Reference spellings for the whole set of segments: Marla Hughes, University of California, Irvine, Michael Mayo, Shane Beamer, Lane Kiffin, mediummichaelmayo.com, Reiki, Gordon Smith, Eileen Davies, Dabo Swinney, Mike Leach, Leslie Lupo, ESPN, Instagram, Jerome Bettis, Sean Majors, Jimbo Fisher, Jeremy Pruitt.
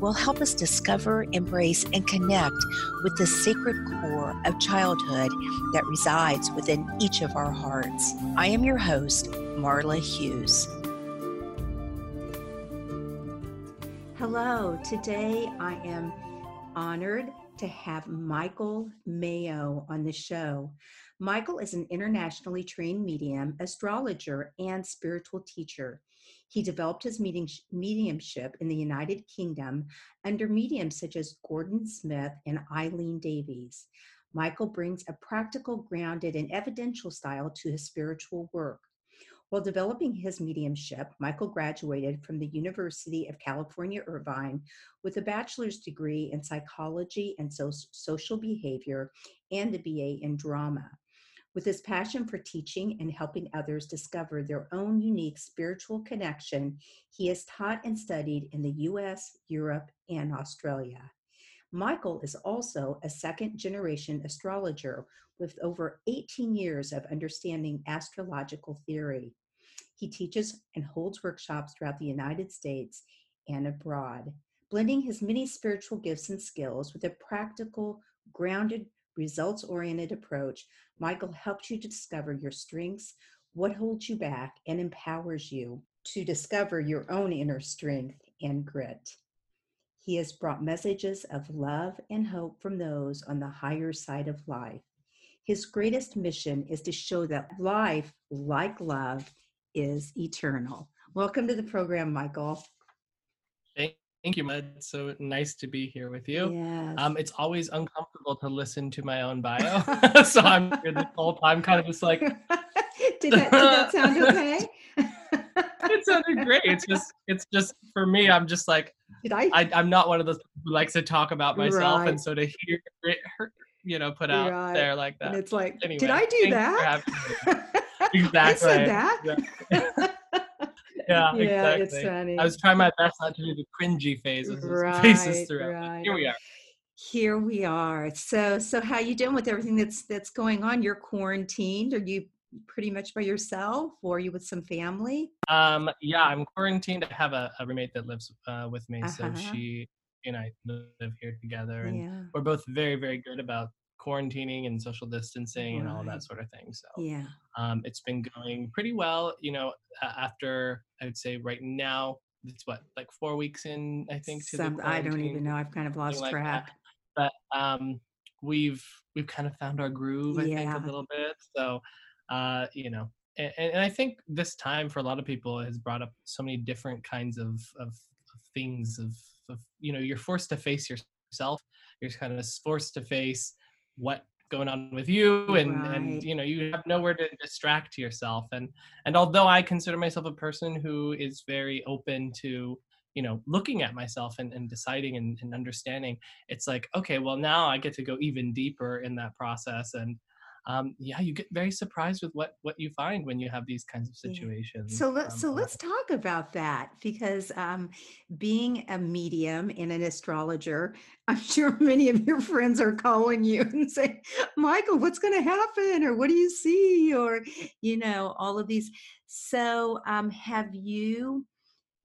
will help us discover, embrace, and connect with the sacred core of childhood that resides within each of our hearts. I am your host, Marla Hughes. Hello. Today I am honored to have Michael Mayo on the show. Michael is an internationally trained medium, astrologer, and spiritual teacher. He developed his mediumship in the United Kingdom under mediums such as Gordon Smith and Eileen Davies. Michael brings a practical, grounded, and evidential style to his spiritual work. While developing his mediumship, Michael graduated from the University of California, Irvine, with a bachelor's degree in psychology and social behavior and a BA in drama. With his passion for teaching and helping others discover their own unique spiritual connection, he has taught and studied in the US, Europe, and Australia. Michael is also a second-generation astrologer with over 18 years of understanding astrological theory. He teaches and holds workshops throughout the United States and abroad, blending his many spiritual gifts and skills with a practical, grounded, results-oriented approach. Michael helps you to discover your strengths, what holds you back, and empowers you to discover your own inner strength and grit. He has brought messages of love and hope from those on the higher side of life. His greatest mission is to show that life, like love, is eternal. Welcome to the program, Michael. Thank you, Mud. So nice to be here with you. Yes. It's always uncomfortable to listen to my own bio. So I'm here this whole time kind of just like... did that sound okay? It sounded great. It's just for me, I'm just like, I'm not one of those people who likes to talk about myself. Right. And so to hear it, put out there like that. And it's like, anyway, did I do that? Exactly. I said that? Exactly. Yeah, exactly. It's funny. I was trying my best not to do the cringy phases throughout. Right. Here we are. So how you doing with everything that's going on? You're quarantined. Are you pretty much by yourself, or are you with some family? Yeah, I'm quarantined. I have a roommate that lives with me, so she and I live here together, and we're both very, very good about quarantining and social distancing and all that sort of thing. So it's been going pretty well, after, I would say right now, it's like 4 weeks in, I think, to the quarantine. I don't even know. I've kind of lost track. That. But we've kind of found our groove, I think, a little bit. So, and I think this time for a lot of people has brought up so many different kinds of things of you're forced to face yourself. You're kind of forced to face what's going on with you, and you have nowhere to distract yourself. And although I consider myself a person who is very open to, looking at myself and deciding and understanding, it's like, okay, well, now I get to go even deeper in that process. And you get very surprised with what you find when you have these kinds of situations. Yeah. So let's talk about that, because being a medium and an astrologer, I'm sure many of your friends are calling you and saying, Michael, what's going to happen? Or what do you see? Or, all of these. So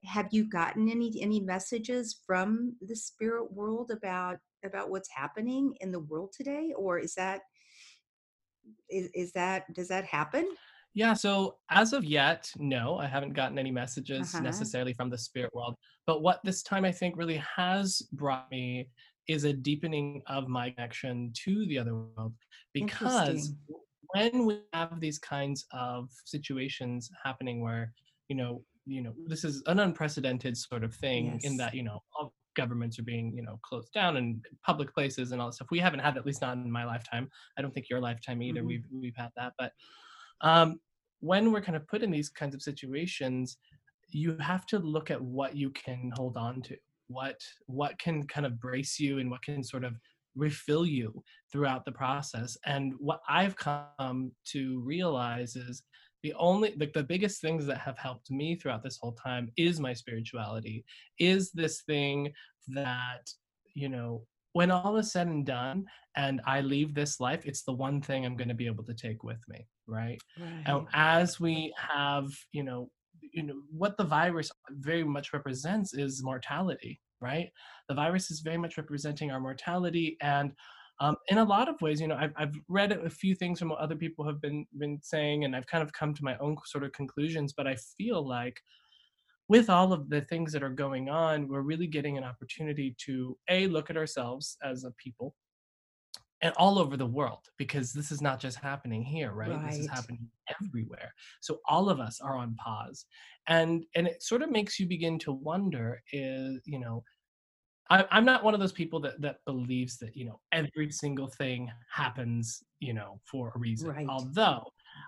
have you gotten any messages from the spirit world about what's happening in the world today? Or does that happen? Yeah. So as of yet, no, I haven't gotten any messages necessarily from the spirit world. But what this time I think really has brought me is a deepening of my connection to the other world. Because when we have these kinds of situations happening where, this is an unprecedented sort of thing in that, all governments are being, closed down and public places and all that stuff. We haven't had, at least not in my lifetime. I don't think your lifetime either. We've had that. But when we're kind of put in these kinds of situations, you have to look at what you can hold on to, what can kind of brace you and what can sort of refill you throughout the process. And what I've come to realize is the biggest things that have helped me throughout this whole time is my spirituality, is this thing that, you know, when all is said and done and I leave this life, it's the one thing I'm going to be able to take with me, right? And as we have, you know, what the virus very much represents is mortality, right? The virus is very much representing our mortality. And in a lot of ways, you know, I've read a few things from what other people have been saying, and I've kind of come to my own sort of conclusions, but I feel like with all of the things that are going on, we're really getting an opportunity to, A, look at ourselves as a people and all over the world, because this is not just happening here, right? This is happening everywhere. So all of us are on pause. And it sort of makes you begin to wonder is, you know, I'm not one of those people that believes that, you know, every single thing happens, you know, for a reason. Right. Although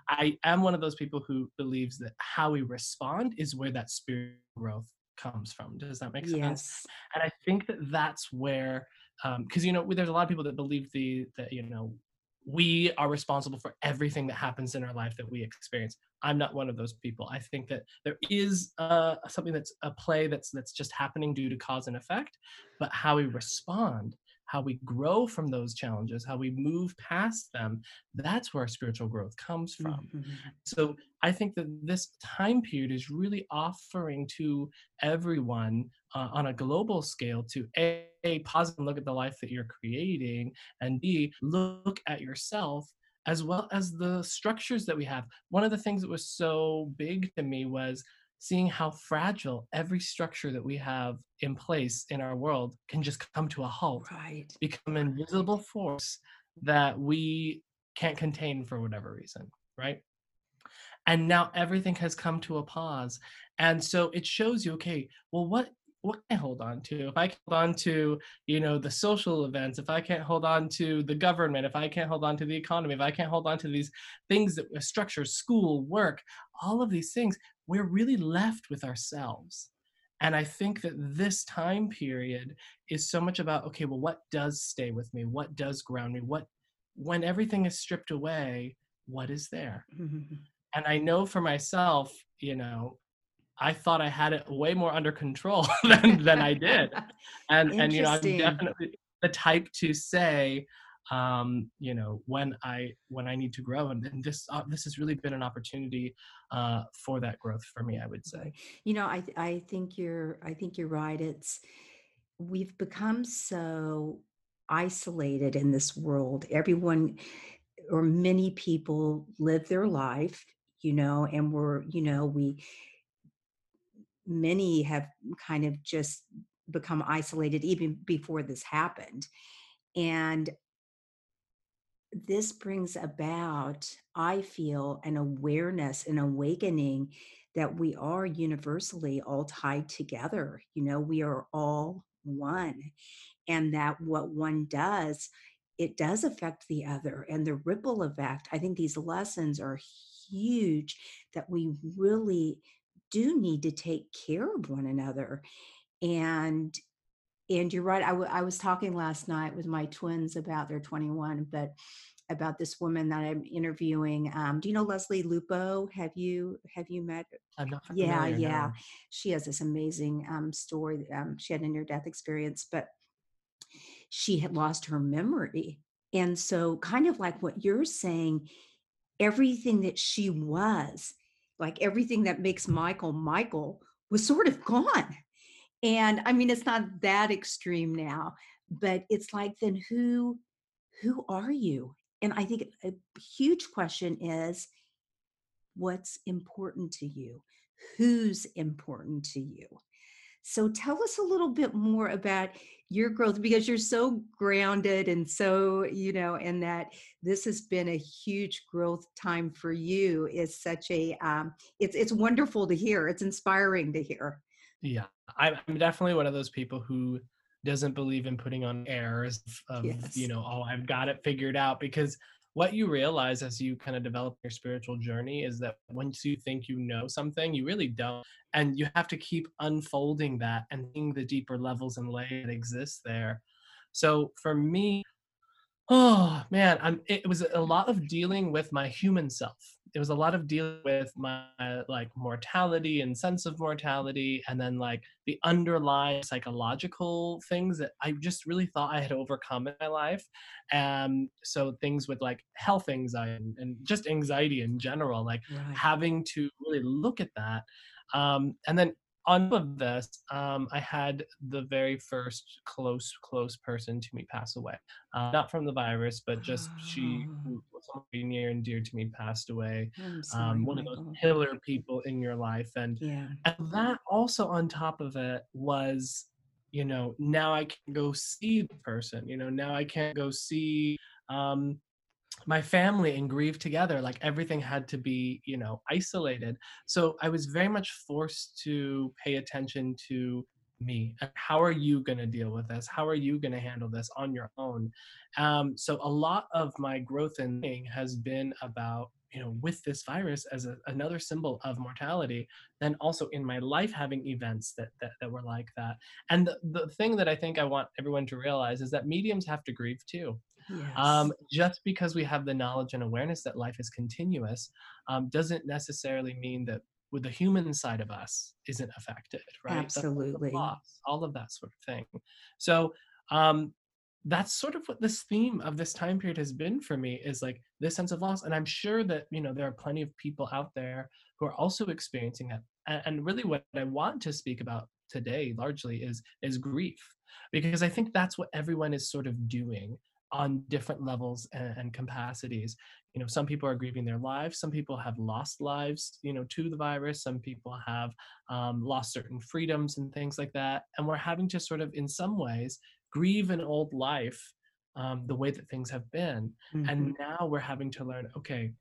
I am one of those people who believes that how we respond is where that spiritual growth comes from. Does that make sense? And I think that that's where, because, you know, there's a lot of people that believe that, you know, we are responsible for everything that happens in our life that we experience. I'm not one of those people. I think that there is something that's a play that's just happening due to cause and effect, but how we respond, how we grow from those challenges, how we move past them, that's where spiritual growth comes from. Mm-hmm. So I think that this time period is really offering to everyone on a global scale to A, pause and look at the life that you're creating, and B, look at yourself as well as the structures that we have. One of the things that was so big to me was seeing how fragile every structure that we have in place in our world can just come to a halt, become an invisible force that we can't contain for whatever reason, right? And now everything has come to a pause. And so it shows you, okay, well, what can I hold on to? If I can hold on to, you know, the social events, if I can't hold on to the government, if I can't hold on to the economy, if I can't hold on to these things that structure, school, work, all of these things, we're really left with ourselves. And I think that this time period is so much about, okay, well, what does stay with me? What does ground me? When everything is stripped away, what is there? Mm-hmm. And I know for myself, you know, I thought I had it way more under control than I did. And you know, I'm definitely the type to say, you know, when I need to grow, and this has really been an opportunity for that growth for me, I would say. You know, I think you're right. We've become so isolated in this world. Everyone or many people live their life, you know, and many have kind of just become isolated even before this happened. And this brings about, I feel, an awareness, an awakening that we are universally all tied together. You know, we are all one, and that what one does, it does affect the other, and the ripple effect. I think these lessons are huge, that we really do need to take care of one another. And you're right. I was talking last night with my twins about, they're 21, but about this woman that I'm interviewing. Do you know Leslie Lupo? Have you met? I'm not familiar. Yeah. No. She has this amazing story. She had a near-death experience, but she had lost her memory. And so kind of like what you're saying, everything that she was, like everything that makes Michael was sort of gone. And I mean, it's not that extreme now, but it's like, then who are you? And I think a huge question is, what's important to you? Who's important to you? So tell us a little bit more about your growth, because you're so grounded and so, you know, and that this has been a huge growth time for you is such a, it's wonderful to hear. It's inspiring to hear. Yeah, I'm definitely one of those people who doesn't believe in putting on airs of, you know, oh, I've got it figured out, because what you realize as you kind of develop your spiritual journey is that once you think you know something, you really don't. And you have to keep unfolding that and seeing the deeper levels and layers that exist there. So for me, oh man, it was a lot of dealing with my human self. It was a lot of dealing with my mortality and sense of mortality, and then like the underlying psychological things that I just really thought I had overcome in my life. And so things with like health anxiety and just anxiety in general, like right. having to really look at that. And then on top of this, I had the very first close person to me pass away. Not from the virus, but just she who was near and dear to me passed away. One of those pillar people in your life. And, and that also on top of it was, you know, now I can go see the person, you know, now I can't go see my family and grieve together. Like everything had to be, you know, isolated. So I was very much forced to pay attention to me. How are you going to deal with this? How are you going to handle this on your own? So a lot of my growth and learning has been about, you know, with this virus as another symbol of mortality, then also in my life having events that were like that. And the thing that I think I want everyone to realize is that mediums have to grieve too. Yes. Just because we have the knowledge and awareness that life is continuous doesn't necessarily mean that with the human side of us isn't affected, right? Absolutely. Loss, all of that sort of thing. So that's sort of what this theme of this time period has been for me, is like this sense of loss. And I'm sure that, you know, there are plenty of people out there who are also experiencing that. And really what I want to speak about today largely is grief, because I think that's what everyone is sort of doing on different levels and capacities. You know, some people are grieving their lives, some people have lost lives, you know, to the virus, some people have lost certain freedoms and things like that. And we're having to sort of, in some ways, grieve an old life, the way that things have been. Mm-hmm. And now we're having to learn, okay,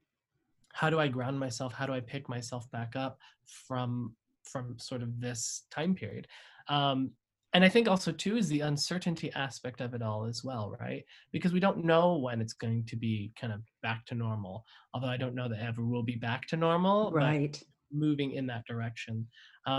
how do I ground myself? How do I pick myself back up from sort of this time period? And I think also too is the uncertainty aspect of it all as well, right? Because we don't know when it's going to be kind of back to normal, although I don't know that ever will be back to normal, right? Moving in that direction.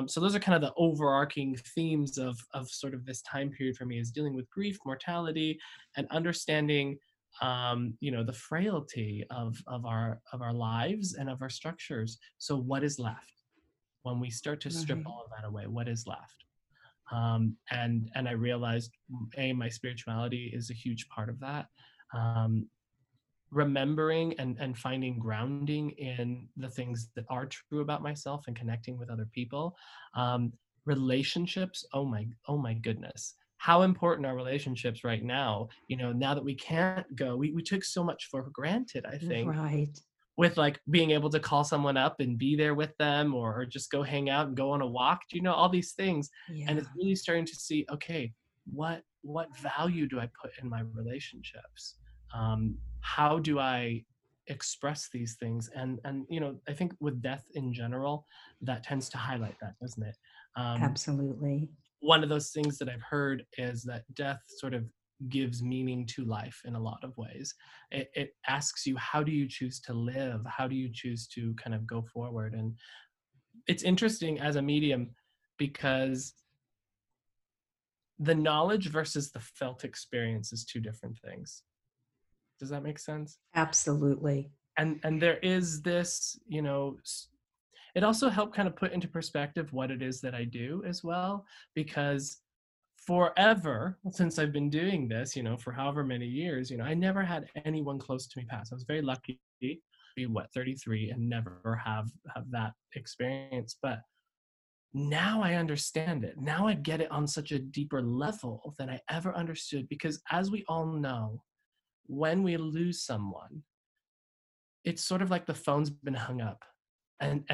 So those are kind of the overarching themes of sort of this time period for me, is dealing with grief, mortality, and understanding, you know, the frailty of our lives and of our structures. So what is left when we start to strip all of that away? What is left? And I realized, A, my spirituality is a huge part of that. Remembering and finding grounding in the things that are true about myself and connecting with other people. Relationships, oh my goodness. How important are relationships right now? You know, now that we can't go, we took so much for granted, I think. Right. With like being able to call someone up and be there with them, or just go hang out and go on a walk, you know, all these things. Yeah. And it's really starting to see, okay, what value do I put in my relationships? How do I express these things? And you know, I think with death in general, that tends to highlight that, doesn't it? Absolutely. One of those things that I've heard is that death sort of gives meaning to life in a lot of ways. It asks you, how do you choose to live? How do you choose to kind of go forward? And it's interesting as a medium, because the knowledge versus the felt experience is two different things. Does that make sense? Absolutely. And there is this, you know, it also helped kind of put into perspective what it is that I do as well, because forever since I've been doing this, you know, for however many years, you know, I never had anyone close to me pass. I was very lucky to be 33 and never have that experience. But now I understand it. Now I get it on such a deeper level than I ever understood, because as we all know, when we lose someone, it's sort of like the phone's been hung up. And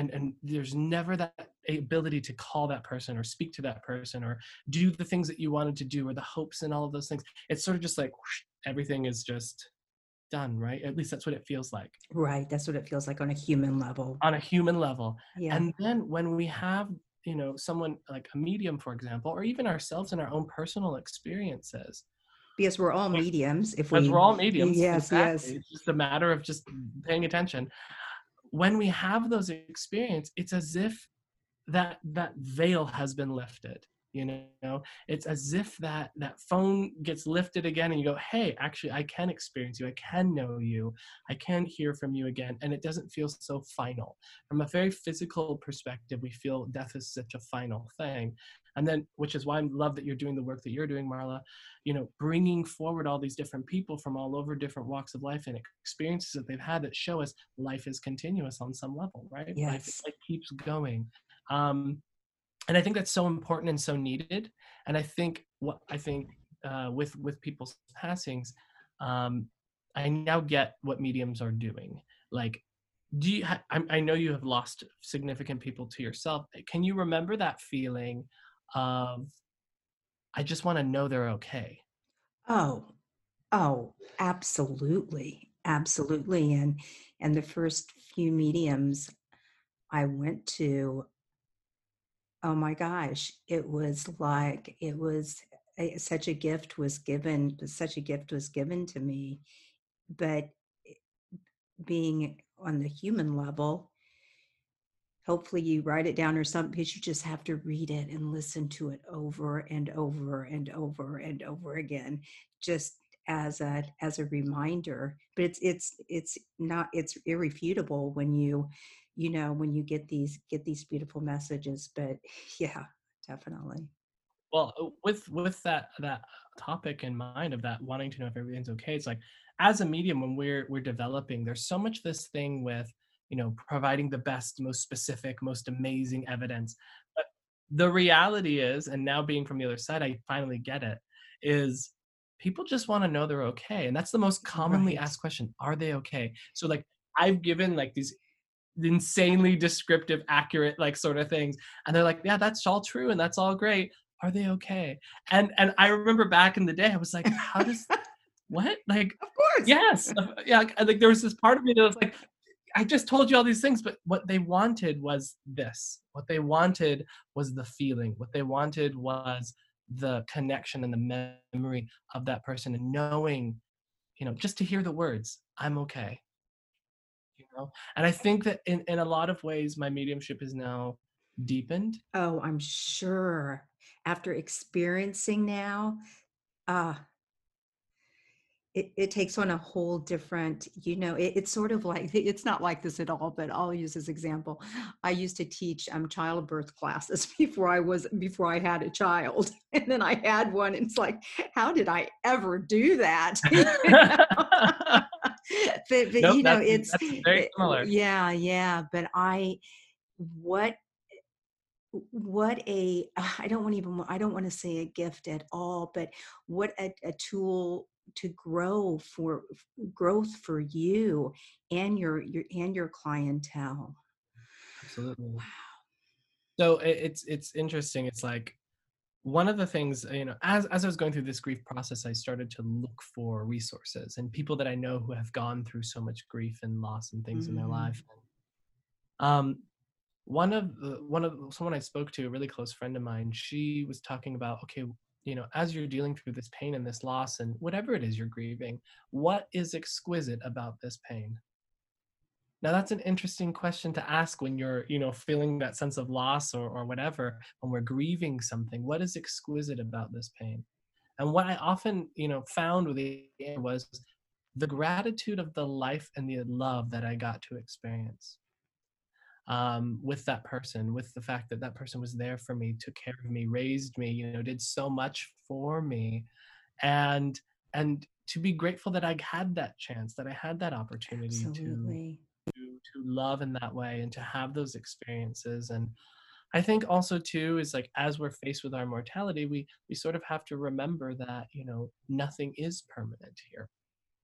there's never that ability to call that person or speak to that person or do the things that you wanted to do or the hopes and all of those things. It's sort of just like whoosh, everything is just done, right? At least that's what it feels like. Right. That's what it feels like on a human level. On a human level. Yeah. And then when we have, you know, someone like a medium, for example, or even ourselves in our own personal experiences, because we're all mediums. Because we're all mediums. Yes, exactly. Yes. It's just a matter of just paying attention. When we have those experiences, it's as if that veil has been lifted. You know, it's as if that phone gets lifted again, and you go, hey, actually, I can experience you. I can know you. I can hear from you again. And it doesn't feel so final. From a very physical perspective, we feel death is such a final thing. And then, which is why I love that you're doing the work that you're doing, Marla, you know, bringing forward all these different people from all over different walks of life and experiences that they've had that show us life is continuous on some level, right? Yes. Life keeps going. And I think that's so important and so needed. And I think with people's passings, I now get what mediums are doing. Like, do you? I know you have lost significant people to yourself. Can you remember that feeling of, I just want to know they're okay? Oh, absolutely. And the first few mediums I went to, oh my gosh, such a gift was given to me. But being on the human level, hopefully you write it down or something, because you just have to read it and listen to it over and over and over and over again, just as a reminder. But it's irrefutable when you get these beautiful messages. But yeah, definitely. Well, with that topic in mind of that wanting to know if everything's okay, it's like, as a medium, when we're developing, there's so much this thing with, you know, providing the best, most specific, most amazing evidence. But the reality is, and now being from the other side, I finally get it, is people just want to know they're okay. And that's the most commonly asked question. Are they okay? So like, I've given like these insanely descriptive, accurate, like sort of things. And they're like, yeah, that's all true. And that's all great. Are they okay? And I remember back in the day, I was like, how does, what? Like, of course. Yes. Yeah. Like there was this part of me that was like, I just told you all these things, but what they wanted was this. What they wanted was the feeling. What they wanted was the connection and the memory of that person, and knowing, you know, just to hear the words, I'm okay. You know? And I think that in a lot of ways, my mediumship is now deepened. Oh, I'm sure. After experiencing now, it takes on a whole different, you know, it's sort of like, it's not like this at all, but I'll use this example. I used to teach childbirth classes before I had a child. And then I had one, and it's like, how did I ever do that? But nope, you know, that's very similar. Yeah. But I don't want to say a gift at all, but what a tool to growth for you and your clientele. Absolutely. Wow. So it's interesting. It's like, one of the things, you know, as I was going through this grief process, I started to look for resources and people that I know who have gone through so much grief and loss and things in their life. Someone I spoke to, a really close friend of mine, she was talking about, okay, you know, as you're dealing through this pain and this loss and whatever it is you're grieving, what is exquisite about this pain? Now, that's an interesting question to ask when you're, you know, feeling that sense of loss or whatever, when we're grieving something. What is exquisite about this pain? And what I often, you know, found with it was the gratitude of the life and the love that I got to experience with that person, with the fact that that person was there for me, took care of me, raised me, you know, did so much for me. And to be grateful that I had that chance, that I had that opportunity. Absolutely. To love in that way and to have those experiences. And I think also too is like, as we're faced with our mortality, we sort of have to remember that, you know, nothing is permanent here,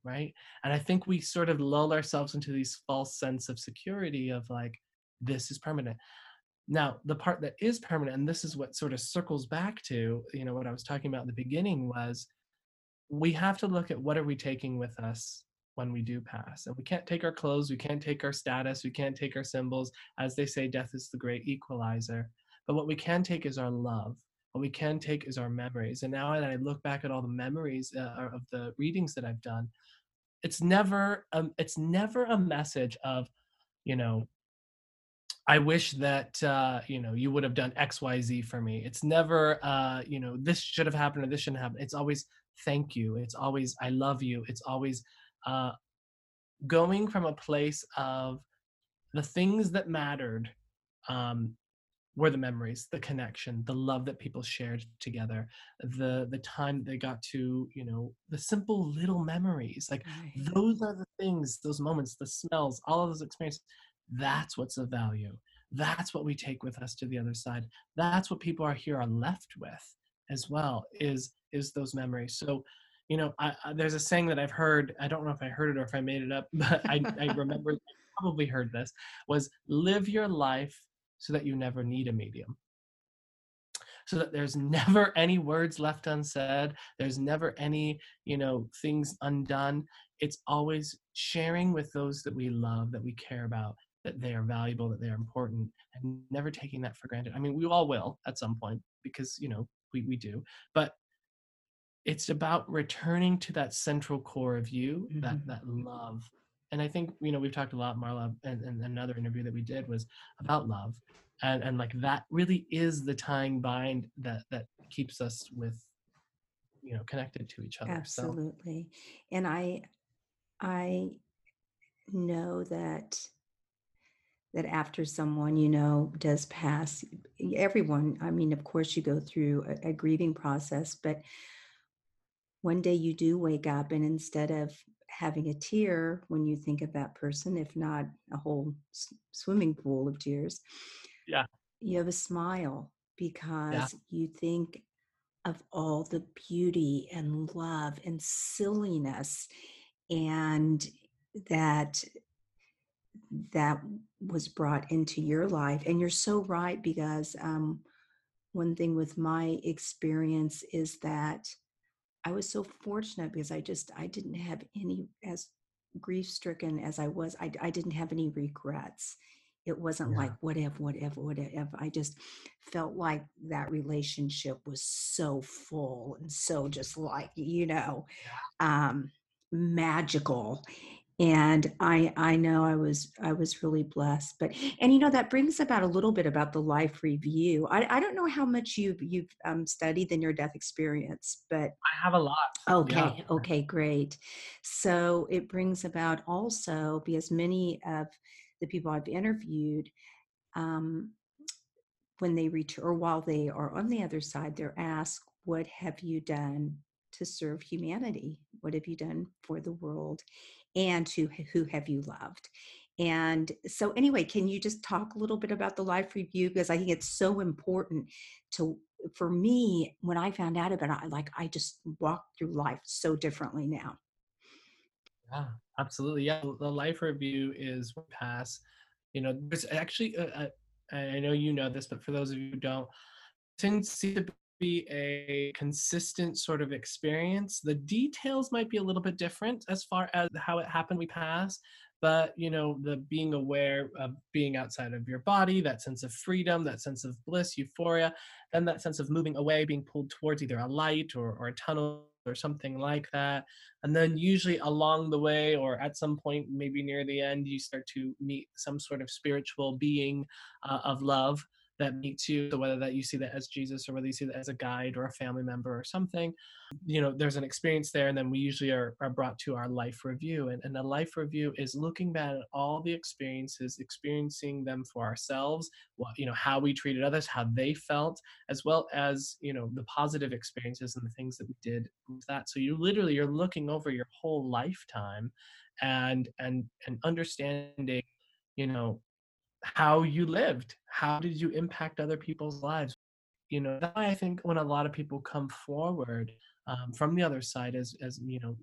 right? And I think we sort of lull ourselves into these false sense of security of like, this is permanent. Now, the part that is permanent, and this is what sort of circles back to, you know, what I was talking about in the beginning, was we have to look at what are we taking with us when we do pass. And we can't take our clothes, we can't take our status, we can't take our symbols. As they say, death is the great equalizer. But what we can take is our love. what we can take is our memories. And now that I look back at all the memories of the readings that I've done, it's never a message of, you know, I wish that, you know, you would have done X, Y, Z for me. It's never, you know, this should have happened or this shouldn't happen. It's always thank you. It's always I love you. It's always going from a place of the things that mattered were the memories, the connection, the love that people shared together, the time they got to, you know, the simple little memories. Like right. Those are the things, those moments, the smells, all of those experiences. That's what's of value. That's what we take with us to the other side. That's what people are here are left with as well, is those memories. So, you know, there's a saying that I've heard, I don't know if I heard it or if I made it up, but I remember I probably heard this, was live your life so that you never need a medium. So that there's never any words left unsaid. There's never any, you know, things undone. It's always sharing with those that we love, that we care about, that they are valuable, that they are important, and never taking that for granted. I mean, we all will at some point because, you know, we do, but it's about returning to that central core of you, mm-hmm. that love. And I think, you know, we've talked a lot, Marla, and another interview that we did was about love. And like that really is the tying bind that keeps us with, you know, connected to each other. Absolutely. So. And I know that after someone, you know, does pass, everyone, I mean, of course you go through a grieving process, but one day you do wake up, and instead of having a tear when you think of that person, if not a whole swimming pool of tears, yeah, you have a smile because you think of all the beauty and love and silliness, and that was brought into your life. And you're so right, because one thing with my experience is that I was so fortunate because I didn't have any, as grief-stricken as I was, I didn't have any regrets. It wasn't like, what if. I just felt like that relationship was so full and so just like, you know, magical. And I know I was really blessed, and you know, that brings about a little bit about the life review. I don't know how much you've studied the near-death experience, but I have a lot. Okay. Yeah. Okay, great. So it brings about also, because many of the people I've interviewed, when they return or while they are on the other side, they're asked, what have you done to serve humanity? What have you done for the world? And to who have you loved? And so anyway, can you just talk a little bit about the life review? Because I think it's so important for me, when I found out about it, I just walk through life so differently now. Yeah, absolutely. Yeah, the life review is pass. You know, there's actually, I know you know this, but for those of you who don't, since be a consistent sort of experience. The details might be a little bit different as far as how it happened we pass, but you know, the being aware of being outside of your body, that sense of freedom, that sense of bliss, euphoria, and that sense of moving away, being pulled towards either a light or a tunnel or something like that. And then usually along the way, or at some point, maybe near the end, you start to meet some sort of spiritual being of love that meets you. So whether that you see that as Jesus or whether you see that as a guide or a family member or something, you know, there's an experience there. And then we usually are brought to our life review. And the life review is looking back at all the experiences, experiencing them for ourselves, you know, how we treated others, how they felt, as well as, you know, the positive experiences and the things that we did with that. So you're looking over your whole lifetime and understanding, you know, how you lived, how did you impact other people's lives? You know, that's why I think when a lot of people come forward from the other side as you know,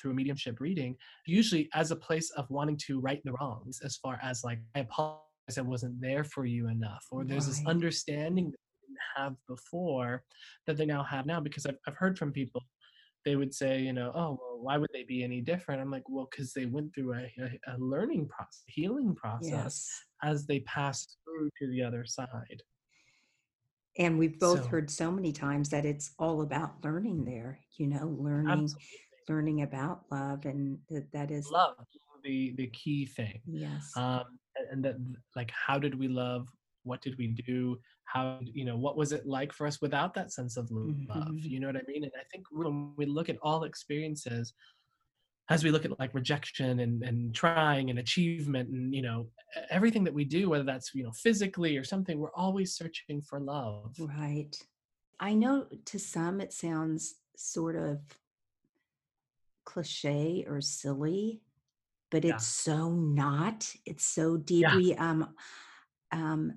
through a mediumship reading, usually as a place of wanting to right the wrongs, as far as like, I apologize, I wasn't there for you enough, or there's this understanding that they didn't have before that they now have now, because I've heard from people, they would say, you know, oh, well, why would they be any different? I'm like, well, because they went through a learning process, healing process, as they passed through to the other side. And we've both heard so many times that it's all about learning there, you know, learning about love, and that is love, the key thing. Yes. And that, like, how did we love? What did we do? How, you know, what was it like for us without that sense of love? Mm-hmm. You know what I mean? And I think when we look at all experiences, as we look at like rejection and trying and achievement and, you know, everything that we do, whether that's, you know, physically or something, we're always searching for love. Right. I know to some it sounds sort of cliche or silly, but it's so not. It's so deeply.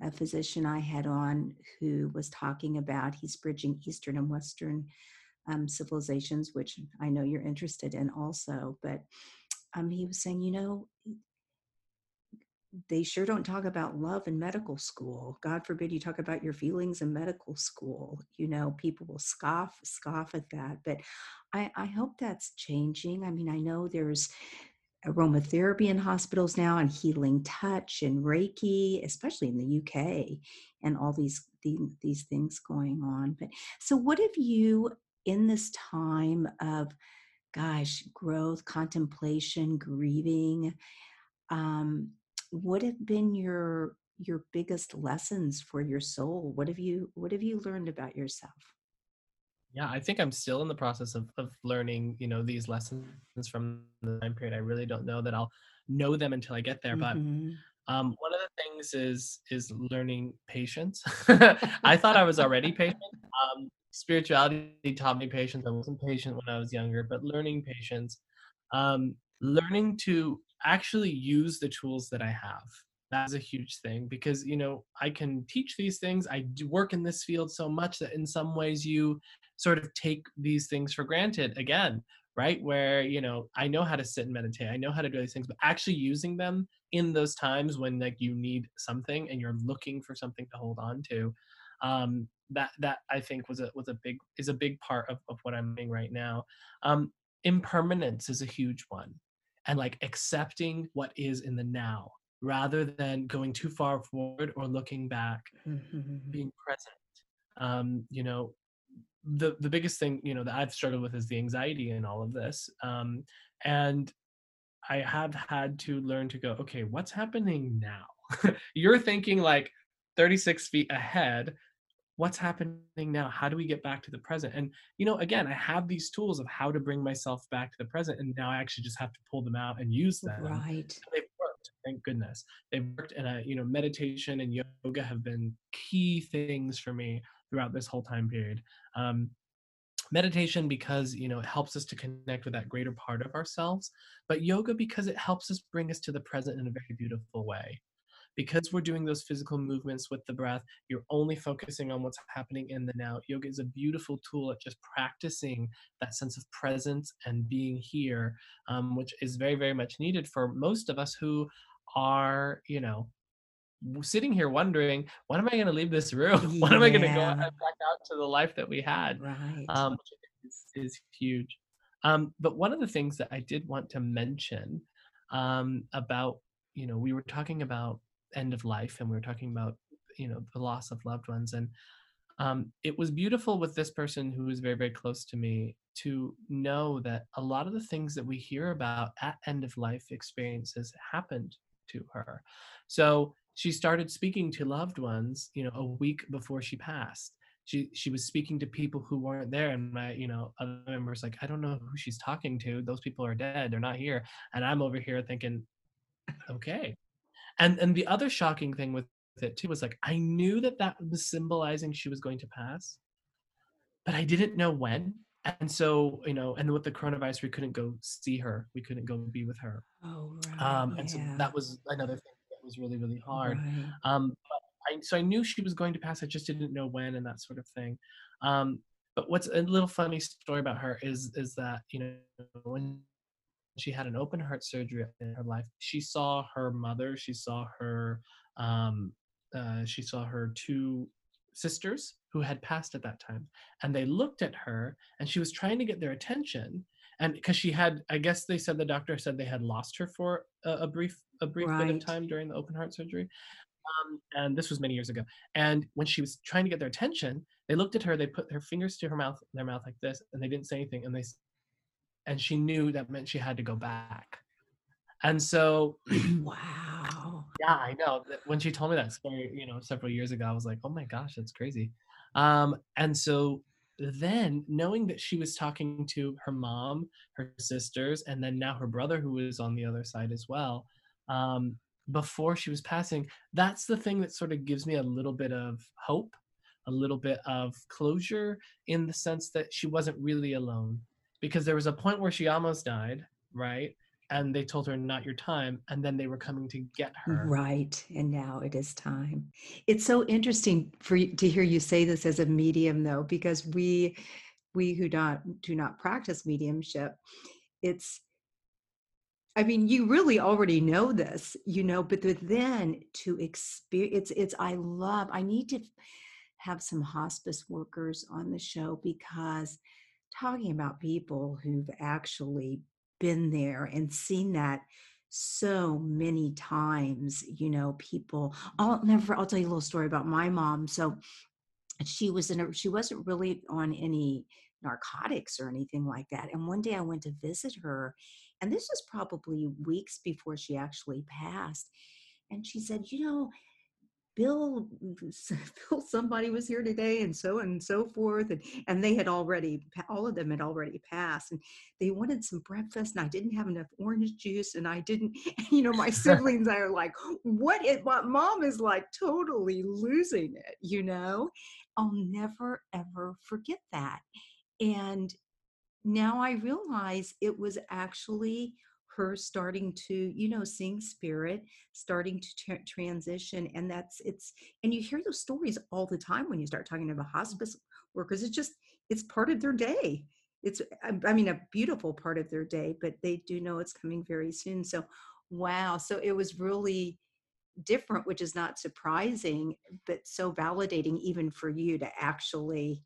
A physician I had on who was talking about, he's bridging Eastern and Western civilizations, which I know you're interested in also, but he was saying, you know, they sure don't talk about love in medical school. God forbid you talk about your feelings in medical school. You know, people will scoff at that, but I hope that's changing. I mean, I know there's aromatherapy in hospitals now, and healing touch and Reiki, especially in the UK, and all these things going on. But so what have you, in this time of, gosh, growth, contemplation, grieving, what have been your biggest lessons for your soul? What have you learned about yourself? Yeah, I think I'm still in the process of learning, you know, these lessons from the time period. I really don't know that I'll know them until I get there. Mm-hmm. But one of the things is learning patience. I thought I was already patient. Spirituality taught me patience. I wasn't patient when I was younger, but learning patience, learning to actually use the tools that I have. That's a huge thing, because, you know, I can teach these things. I do work in this field so much that in some ways you sort of take these things for granted again, right? Where, you know, I know how to sit and meditate. I know how to do these things, but actually using them in those times when, like, you need something and you're looking for something to hold on to, that I think is a big part of what I'm doing right now. Impermanence is a huge one, and like accepting what is in the now, rather than going too far forward or looking back, mm-hmm. being present. You know, the biggest thing, you know, that I've struggled with is the anxiety in all of this. And I have had to learn to go, okay, what's happening now? You're thinking like 36 feet ahead. What's happening now? How do we get back to the present? And, you know, again, I have these tools of how to bring myself back to the present. And now I actually just have to pull them out and use them. Right. Thank goodness they've worked, and you know, meditation and yoga have been key things for me throughout this whole time period. Meditation, because, you know, it helps us to connect with that greater part of ourselves, but yoga because it helps us bring us to the present in a very beautiful way. Because we're doing those physical movements with the breath, you're only focusing on what's happening in the now. Yoga is a beautiful tool at just practicing that sense of presence and being here, which is very, very much needed for most of us who are, you know, sitting here wondering, when am I going to leave this room? When am I going to go back out to the life that we had? Right. Which is huge. But one of the things that I did want to mention about, you know, we were talking about end of life, and we were talking about, you know, the loss of loved ones, and it was beautiful with this person who was very, very close to me to know that a lot of the things that we hear about at end of life experiences happened to her. So she started speaking to loved ones, you know, a week before she passed. She was speaking to people who weren't there, and my, you know, other members like, I don't know who she's talking to. Those people are dead. They're not here. And I'm over here thinking, okay. And the other shocking thing with it too was like, I knew that was symbolizing she was going to pass, but I didn't know when. And so, you know, and with the coronavirus, we couldn't go see her. We couldn't go be with her. Oh, right. And so that was another thing that was really, really hard. Right. So I knew she was going to pass. I just didn't know when, and that sort of thing. But what's a little funny story about her is that, you know, when she had an open heart surgery in her life, she saw her mother, she saw her two sisters who had passed at that time, and they looked at her, and she was trying to get their attention, and because she had, I guess they said, the doctor said they had lost her for a brief bit of time during the open heart surgery, And this was many years ago. And when she was trying to get their attention, they looked at her, they put their fingers to her mouth, their mouth like this, and they didn't say anything. And she knew that meant she had to go back. And so, wow. Yeah, I know. When she told me that story, you know, several years ago, I was like, oh my gosh, that's crazy. And so then knowing that she was talking to her mom, her sisters, and then now her brother, who was on the other side as well, before she was passing, that's the thing that sort of gives me a little bit of hope, a little bit of closure, in the sense that she wasn't really alone, because there was a point where she almost died, right? And they told her, not your time. And then they were coming to get her. Right. And now it is time. It's so interesting for you to hear you say this as a medium, though, because we who do not practice mediumship, it's, I mean, you really already know this, you know, but then to experience, I need to have some hospice workers on the show, because talking about people who've actually been there and seen that so many times, you know, people, I'll tell you a little story about my mom. So she wasn't really on any narcotics or anything like that. And one day I went to visit her, and this was probably weeks before she actually passed. And she said, you know, Bill, somebody was here today, and so forth. And they had already, all of them had already passed, and they wanted some breakfast, and I didn't have enough orange juice, and I didn't, you know, my siblings are like, what mom is like totally losing it, you know. I'll never, ever forget that. And now I realize it was actually her starting to, you know, seeing spirit, starting to transition. And and you hear those stories all the time when you start talking about hospice workers. It's part of their day. It's, I mean, a beautiful part of their day, but they do know it's coming very soon. So, wow. So it was really different, which is not surprising, but so validating even for you to actually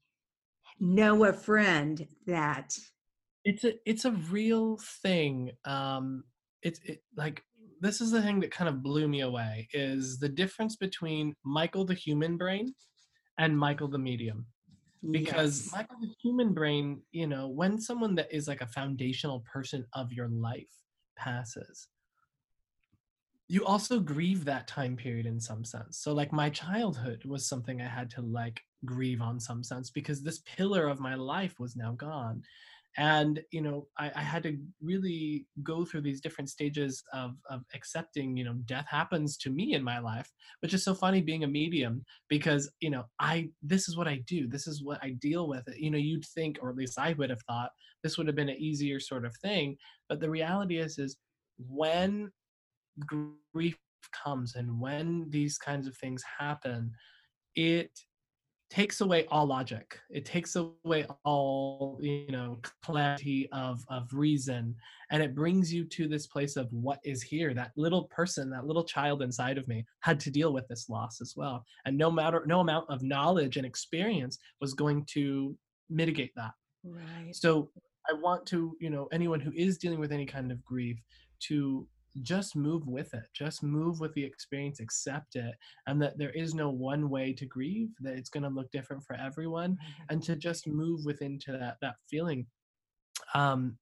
know a friend that... It's a real thing. This is the thing that kind of blew me away, is the difference between Michael the human brain and Michael the medium. Because yes. Michael the human brain, you know, when someone that is like a foundational person of your life passes, you also grieve that time period in some sense. So like my childhood was something I had to like grieve on some sense, because this pillar of my life was now gone. And, you know, I had to really go through these different stages of accepting, you know, death happens to me in my life, which is so funny being a medium, because, you know, this is what I do. This is what I deal with. You know, you'd think, or at least I would have thought, this would have been an easier sort of thing. But the reality is when grief comes and when these kinds of things happen, it takes away all logic. It takes away all, you know, clarity of reason. And it brings you to this place of what is here. That little person, that little child inside of me had to deal with this loss as well. And no amount of knowledge and experience was going to mitigate that. Right. So I want to, you know, anyone who is dealing with any kind of grief to just move with it. Just move with the experience, accept it, and that there is no one way to grieve, that it's going to look different for everyone, and to just move within to that feeling. And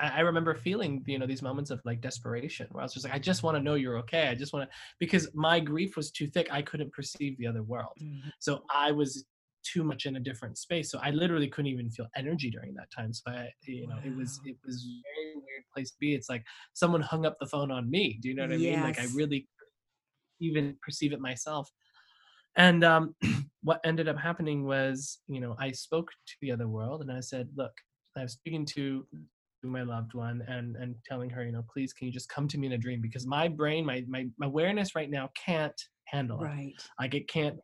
I remember feeling, you know, these moments of like desperation where I was just like, I just want to know you're okay. I just want to, because my grief was too thick. I couldn't perceive the other world. Mm-hmm. So I was too much in a different space. So I literally couldn't even feel energy during that time. So I, you know, wow. It was very weird place to be. It's like someone hung up the phone on me. Do you know what I yes. mean? Like I really even perceive it myself. And what ended up happening was, you know, I spoke to the other world and I said, look, I was speaking to my loved one and telling her, you know, please, can you just come to me in a dream? Because my brain, my awareness right now can't handle it. Right. Like it can't,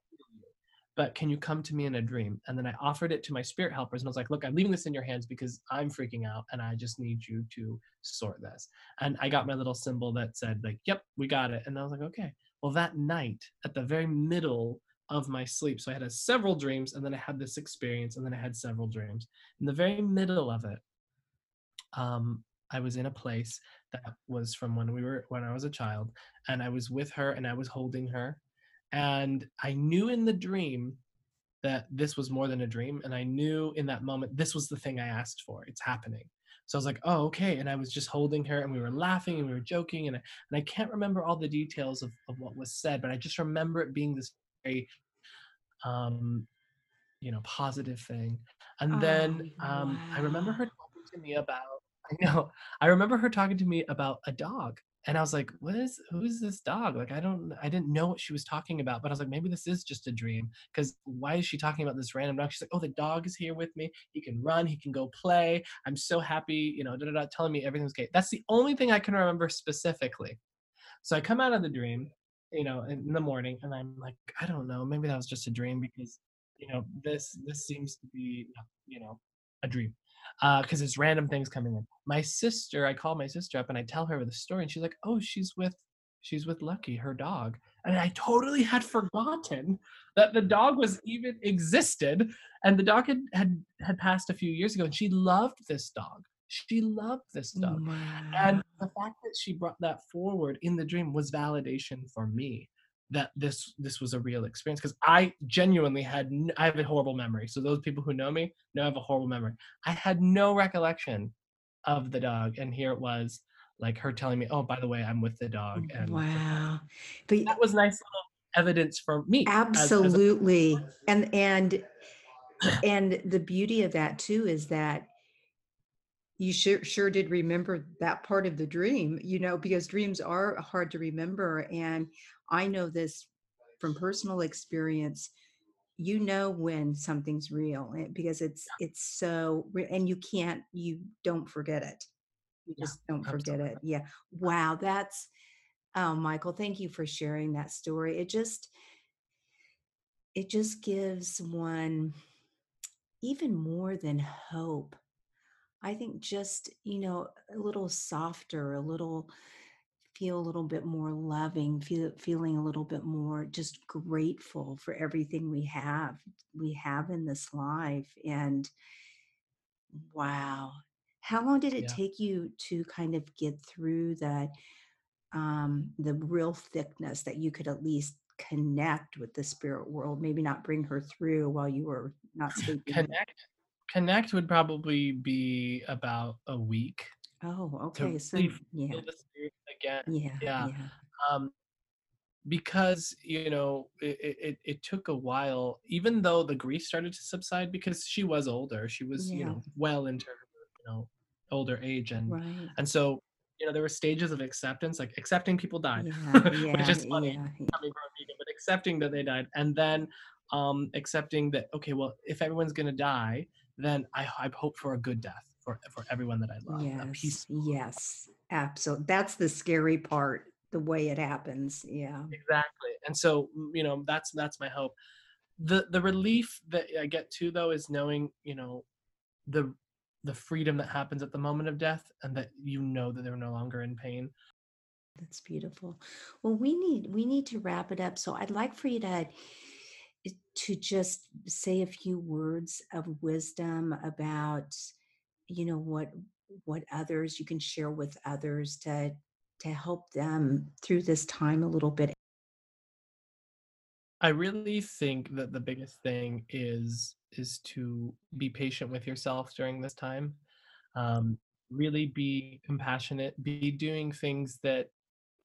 but can you come to me in a dream? And then I offered it to my spirit helpers. And I was like, look, I'm leaving this in your hands because I'm freaking out and I just need you to sort this. And I got my little symbol that said like, yep, we got it. And I was like, okay. Well, that night at the very middle of my sleep, so I had several dreams and then I had this experience and then I had several dreams. In the very middle of it, I was in a place that was from when I was a child, and I was with her and I was holding her. And I knew in the dream that this was more than a dream. And I knew in that moment, this was the thing I asked for. It's happening. So I was like, oh, okay. And I was just holding her and we were laughing and we were joking. And I can't remember all the details of what was said, but I just remember it being this very, positive thing. And then I remember her talking to me about, I remember her talking to me about a dog. And I was like, who's this dog? Like, I didn't know what she was talking about, but I was like, maybe this is just a dream, because why is she talking about this random dog? She's like, oh, the dog is here with me. He can run, he can go play. I'm so happy, telling me everything's okay. That's the only thing I can remember specifically. So I come out of the dream, in the morning, and I'm like, I don't know, maybe that was just a dream, because, this seems to be, a dream. Because it's random things coming in. I call my sister up and I tell her the story, and she's like, oh, she's with Lucky, her dog. And I totally had forgotten that the dog was even existed. And the dog had passed a few years ago, and she loved this dog. Wow. And the fact that she brought that forward in the dream was validation for me that this was a real experience, because I genuinely I have a horrible memory. So those people who know me know I have a horrible memory. I had no recollection of the dog, and here it was, like, her telling me, oh, by the way, I'm with the dog. And wow. But that was nice little evidence for me. Absolutely. And the beauty of that too is that you sure did remember that part of the dream, because dreams are hard to remember. And I know this from personal experience, when something's real, because it's so, and you don't forget it. You just don't forget it. Yeah. Wow. That's, Michael, thank you for sharing that story. It just gives one even more than hope. I think just, a little softer, feel a little bit more loving, feeling a little bit more just grateful for everything we have in this life. And wow, how long did it take you to kind of get through that, the real thickness that you could at least connect with the spirit world, maybe not bring her through while you were not sleeping? Connect would probably be about a week. Oh, okay. So yeah. Again. Yeah. Because it took a while, even though the grief started to subside, because she was older. She was well into her older age, and right. And so there were stages of acceptance, like accepting people died, which is funny coming from a vegan, but accepting that they died, and then accepting that, okay, well, if everyone's gonna die, then I hope for a good death. For everyone that I love. Yes, absolutely. That's the scary part, the way it happens. Yeah, exactly. And so, that's my hope. The relief that I get to, though, is knowing, the freedom that happens at the moment of death, and that that they're no longer in pain. That's beautiful. Well, we need to wrap it up. So I'd like for you to just say a few words of wisdom about, what others you can share with others to help them through this time a little bit. I really think that the biggest thing is to be patient with yourself during this time. Really be compassionate, be doing things that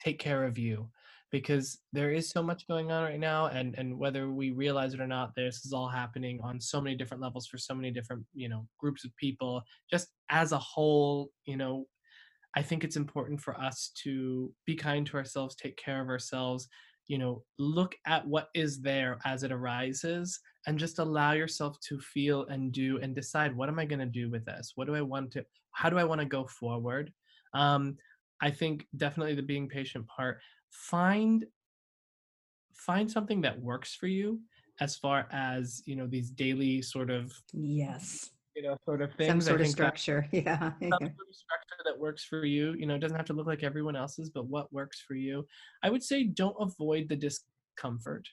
take care of you, because there is so much going on right now, and whether we realize it or not, this is all happening on so many different levels for so many different, groups of people, just as a whole. I think it's important for us to be kind to ourselves, take care of ourselves, look at what is there as it arises, and just allow yourself to feel and do and decide, what am I going to do with this? What do I want to, how do I want to go forward? I think definitely the being patient part. Find something that works for you, as far as these daily sort of sort of things. Some sort of structure that works for you. It doesn't have to look like everyone else's, but what works for you. I would say don't avoid the discomfort.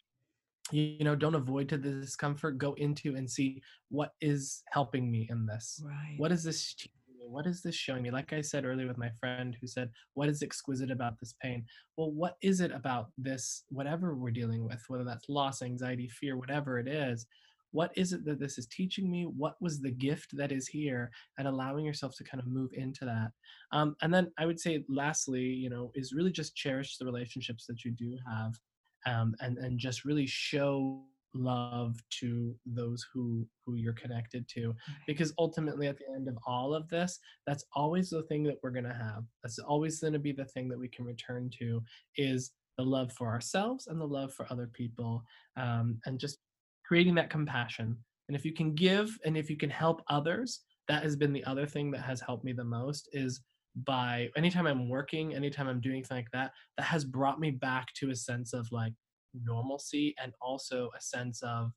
Don't avoid the discomfort. Go into and see, what is helping me in this. Right. What is this? What is this showing me? Like I said earlier with my friend who said, what is exquisite about this pain? Well, what is it about this, whatever we're dealing with, whether that's loss, anxiety, fear, whatever it is, what is it that this is teaching me? What was the gift that is here? And allowing yourself to kind of move into that. And then I would say, lastly, you know, is really just cherish the relationships that you do have, and just really show love to those who you're connected to, because ultimately at the end of all of this, that's always the thing that we're going to have. That's always going to be the thing that we can return to, is the love for ourselves and the love for other people, and just creating that compassion. And if you can give and if you can help others, that has been the other thing that has helped me the most, is by anytime I'm working, anytime I'm doing things like that, that has brought me back to a sense of like normalcy, and also a sense of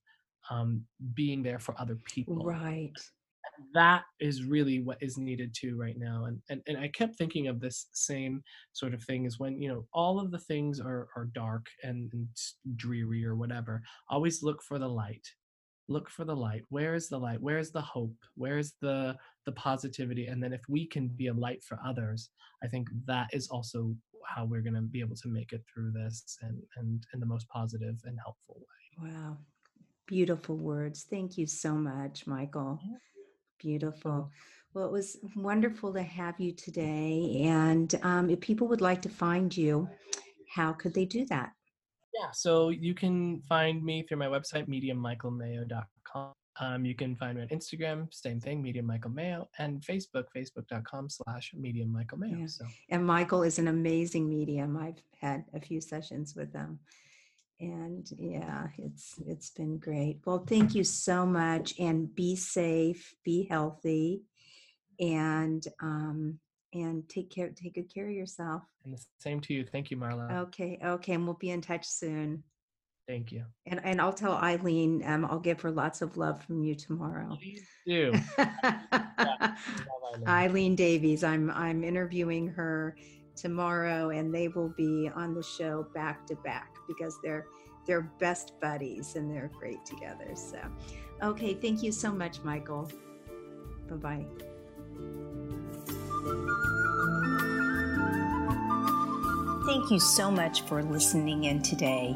being there for other people. Right. And that is really what is needed too right now. And I kept thinking of this same sort of thing, is when, you know, all of the things are dark and dreary or whatever, always look for the light. Look for the light. Where is the light? Where is the hope? Where is the positivity? And then if we can be a light for others, I think that is also how we're going to be able to make it through this, and in the most positive and helpful way. Wow. Beautiful words. Thank you so much, Michael. Beautiful. Well, it was wonderful to have you today. And if people would like to find you, how could they do that? Yeah, so you can find me through my website, mediummichaelmayo.com. You can find me on Instagram, same thing, Medium Michael Mayo, and Facebook, facebook.com/Medium Michael Mayo. Yeah. So. And Michael is an amazing medium. I've had a few sessions with them, and yeah, it's been great. Well, thank you so much, and be safe, be healthy, and take good care of yourself. And the same to you. Thank you, Marla. Okay, and we'll be in touch soon. Thank you. And I'll tell Eileen, I'll give her lots of love from you tomorrow. Please do. Yeah. Eileen Davies, I'm interviewing her tomorrow, and they will be on the show back to back, because they're best buddies and they're great together. So, okay. Thank you so much, Michael. Bye-bye. Thank you so much for listening in today.